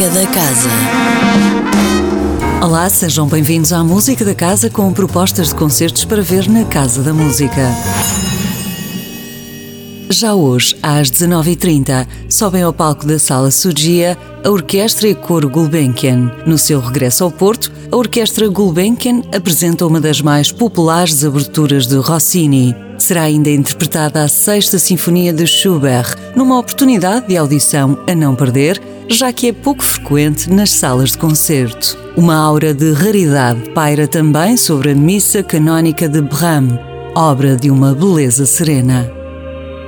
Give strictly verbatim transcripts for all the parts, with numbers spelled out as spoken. Música da Casa. Olá, sejam bem-vindos à Música da Casa com propostas de concertos para ver na Casa da Música. Já hoje, às dezanove e trinta, sobem ao palco da Sala Suggia a Orquestra e Coro Gulbenkian. No seu regresso ao Porto, a Orquestra Gulbenkian apresenta uma das mais populares aberturas de Rossini. Será ainda interpretada a sexta Sinfonia de Schubert, numa oportunidade de audição a não perder, já que é pouco frequente nas salas de concerto. Uma aura de raridade paira também sobre a Missa Canónica de Brahms, obra de uma beleza serena.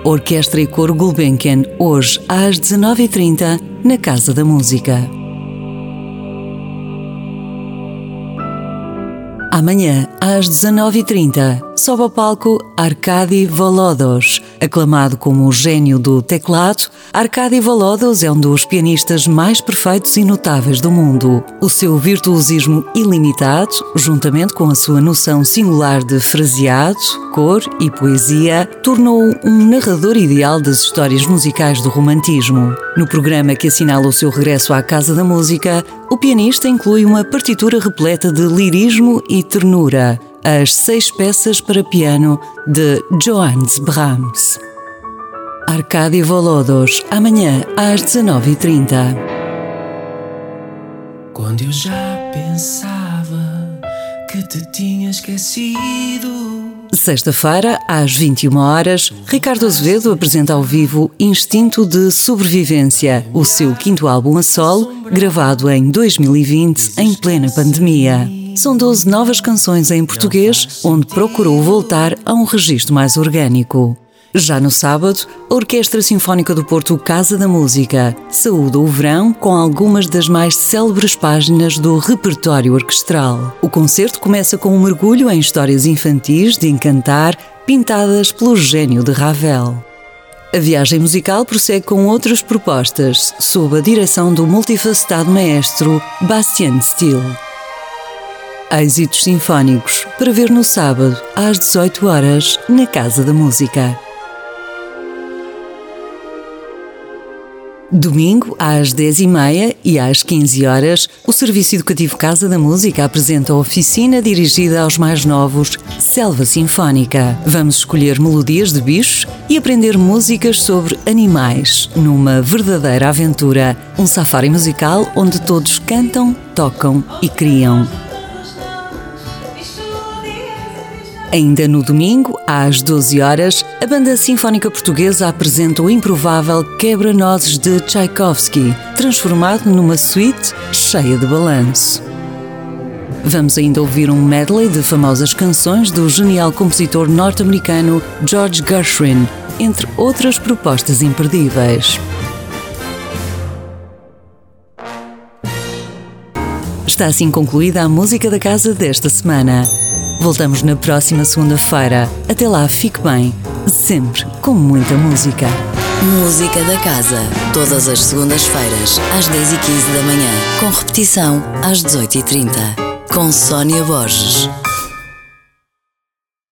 Orquestra e Coro Gulbenkian, hoje às dezanove e trinta, na Casa da Música. Amanhã, às dezanove e trinta, sobe ao palco Arcadi Volodos. Aclamado como o gênio do teclado, Arcadi Volodos é um dos pianistas mais perfeitos e notáveis do mundo. O seu virtuosismo ilimitado, juntamente com a sua noção singular de fraseado, cor e poesia, tornou-o um narrador ideal das histórias musicais do romantismo. No programa que assinala o seu regresso à Casa da Música, o pianista inclui uma partitura repleta de lirismo e ternura, as seis peças para piano de Johannes Brahms. Arcadi Volodos, amanhã às dezanove e trinta. Quando eu já pensava que te tinha esquecido. Sexta-feira, às vinte e uma horas, Ricardo Azevedo apresenta ao vivo Instinto de Sobrevivência, o seu quinto álbum a solo, gravado em dois mil e vinte, em plena pandemia. São doze novas canções em português, onde procurou voltar a um registro mais orgânico. Já no sábado, a Orquestra Sinfónica do Porto Casa da Música saúda o verão com algumas das mais célebres páginas do repertório orquestral. O concerto começa com um mergulho em histórias infantis de encantar, pintadas pelo gênio de Ravel. A viagem musical prossegue com outras propostas, sob a direção do multifacetado maestro Bastien Stil. Êxitos Sinfónicos, para ver no sábado, às dezoito horas, na Casa da Música. Domingo, às dez e trinta e às quinze horas, o Serviço Educativo Casa da Música apresenta a oficina dirigida aos mais novos, Selva Sinfónica. Vamos escolher melodias de bichos e aprender músicas sobre animais, numa verdadeira aventura. Um safari musical onde todos cantam, tocam e criam. Ainda no domingo, às doze horas, a Banda Sinfónica Portuguesa apresenta o improvável Quebra-Nozes de Tchaikovsky, transformado numa suíte cheia de balanço. Vamos ainda ouvir um medley de famosas canções do genial compositor norte-americano George Gershwin, entre outras propostas imperdíveis. Está assim concluída a Música da Casa desta semana. Voltamos na próxima segunda-feira. Até lá, fique bem, sempre com muita música. Música da Casa, todas as segundas-feiras, às dez e quinze da manhã, com repetição às dezoito e trinta, com Sónia Borges.